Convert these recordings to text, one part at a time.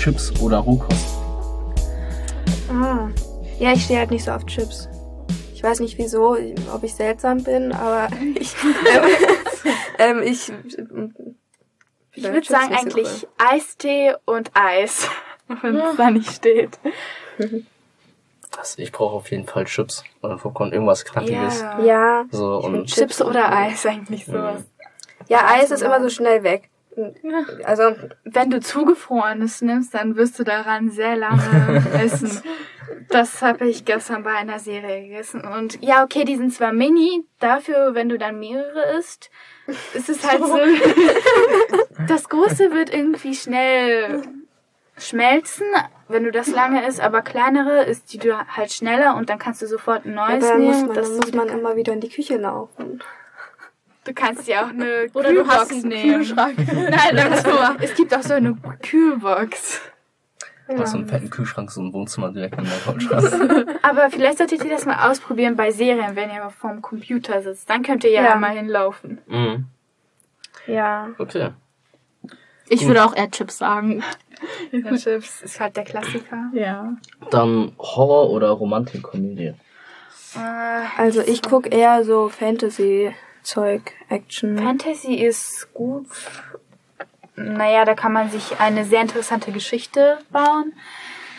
Chips oder Rohkost? Ah, ja, ich stehe halt nicht so auf Chips. Ich weiß nicht wieso, ob ich seltsam bin, aber ich würde sagen eigentlich so Eistee und Eis, wenn es da nicht steht. Ich brauche auf jeden Fall Chips oder Popcorn, irgendwas Knackiges. Ja. So, und Chips oder Eis eigentlich sowas. Ja, Eis ist immer so schnell weg. Also wenn du Zugefrorenes nimmst, dann wirst du daran sehr lange essen. Das habe ich gestern bei einer Serie gegessen. Und ja, okay, die sind zwar mini, dafür, wenn du dann mehrere isst, ist es halt so, das Große wird irgendwie schnell schmelzen, wenn du das lange isst, aber kleinere isst die halt schneller und dann kannst du sofort ein neues nehmen. Dann muss man immer wieder in die Küche laufen. Du kannst ja auch eine Kühlbox nehmen. Nein, es gibt auch so eine Kühlbox. Ja. So einen fetten Kühlschrank, so ein Wohnzimmer direkt in der Couch. Aber vielleicht solltet ihr das mal ausprobieren bei Serien, wenn ihr vorm Computer sitzt. Dann könnt ihr ja mal hinlaufen. Mhm. Ja. Okay. Ich würde auch eher Chips sagen. Ja, Chips ist halt der Klassiker. Ja. Dann Horror- oder Romantikkomödie? Also ich gucke eher so Fantasy-Zeug, Action. Fantasy ist gut. Naja, da kann man sich eine sehr interessante Geschichte bauen.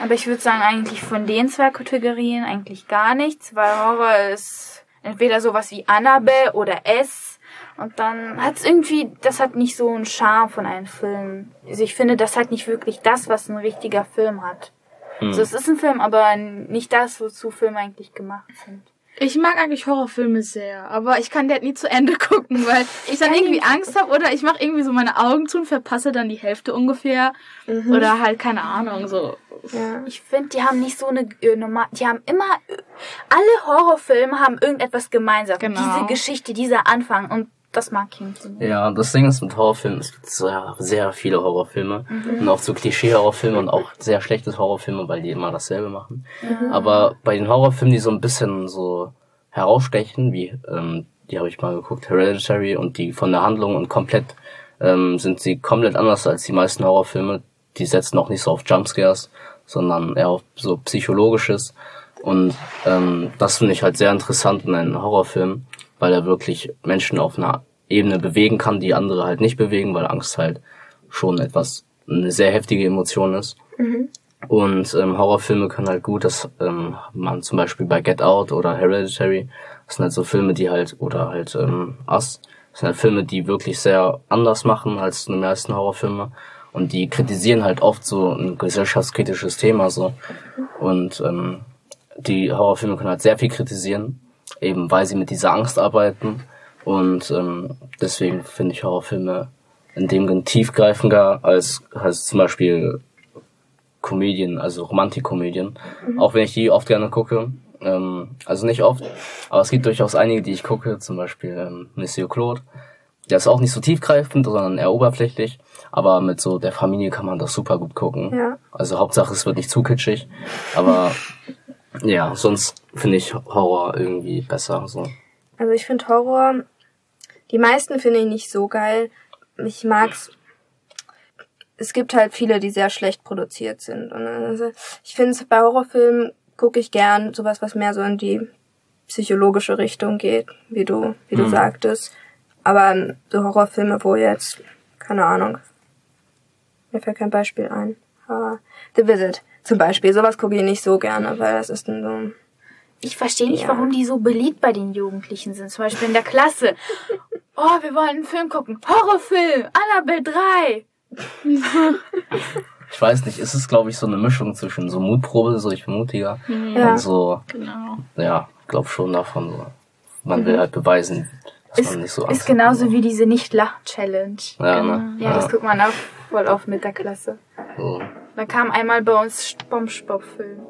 Aber ich würde sagen, eigentlich von den zwei Kategorien eigentlich gar nichts, weil Horror ist entweder sowas wie Annabelle oder S. Und dann hat es irgendwie, das hat nicht so einen Charme von einem Film. Also ich finde, das hat nicht wirklich das, was ein richtiger Film hat. Hm. Also es ist ein Film, aber nicht das, wozu Filme eigentlich gemacht sind. Ich mag eigentlich Horrorfilme sehr, aber ich kann die halt nie zu Ende gucken, weil ich dann irgendwie Angst habe oder ich mache irgendwie so meine Augen zu und verpasse dann die Hälfte ungefähr oder halt keine Ahnung so. Ja. Ich finde, die haben nicht so eine normal. Die haben immer alle Horrorfilme haben irgendetwas gemeinsam. Genau. Diese Geschichte, dieser Anfang und das mag ich nicht. Ja, das Ding ist mit Horrorfilmen, es gibt sehr, sehr viele Horrorfilme und auch so Klischee-Horrorfilme und auch sehr schlechte Horrorfilme, weil die immer dasselbe machen. Mhm. Aber bei den Horrorfilmen, die so ein bisschen so herausstechen, wie die habe ich mal geguckt, Hereditary, und die von der Handlung und komplett sind sie komplett anders als die meisten Horrorfilme. Die setzen auch nicht so auf Jumpscares, sondern eher auf so Psychologisches. Und das finde ich halt sehr interessant in einem Horrorfilm, weil er wirklich Menschen auf einer Ebene bewegen kann, die andere halt nicht bewegen, weil Angst halt schon eine sehr heftige Emotion ist. Mhm. Und Horrorfilme können halt gut, das man zum Beispiel bei Get Out oder Hereditary, das sind halt so Filme, die halt, oder halt Us, das sind halt Filme, die wirklich sehr anders machen als die meisten Horrorfilme. Und die kritisieren halt oft so ein gesellschaftskritisches Thema so. Und die Horrorfilme können halt sehr viel kritisieren, eben weil sie mit dieser Angst arbeiten. Und deswegen finde ich Horrorfilme in dem Sinne tiefgreifender als zum Beispiel Komödien, also Romantikkomödien. Mhm. Auch wenn ich die oft gerne gucke. Also nicht oft, aber es gibt durchaus einige, die ich gucke. Zum Beispiel Monsieur Claude. Der ist auch nicht so tiefgreifend, sondern eher oberflächlich. Aber mit so der Familie kann man das super gut gucken. Ja. Also Hauptsache, es wird nicht zu kitschig. Aber ja, sonst finde ich Horror irgendwie besser. So. Also ich finde Horror, die meisten finde ich nicht so geil. Ich mag's. Es gibt halt viele, die sehr schlecht produziert sind. Und also ich finde es bei Horrorfilmen, gucke ich gern sowas, was mehr so in die psychologische Richtung geht, wie du sagtest. Aber so Horrorfilme, wo jetzt, keine Ahnung, mir fällt kein Beispiel ein. The Visit. Zum Beispiel, sowas gucke ich nicht so gerne, weil das ist dann so... Ich verstehe nicht, warum die so beliebt bei den Jugendlichen sind. Zum Beispiel in der Klasse. Oh, wir wollen einen Film gucken. Horrorfilm! Annabelle 3! Ich weiß nicht, es ist, glaube ich, so eine Mischung zwischen so Mutprobe, so ich bin mutiger und so... Genau. Ja, ich glaube schon davon. So. Man will halt beweisen, dass man nicht so Angst hat. Ist genauso wie diese Nicht-Lach-Challenge. Ja, genau. Ne? Ja, das guckt man auch voll oft mit der Klasse. So. Dann kam einmal bei uns Spongebob-Film.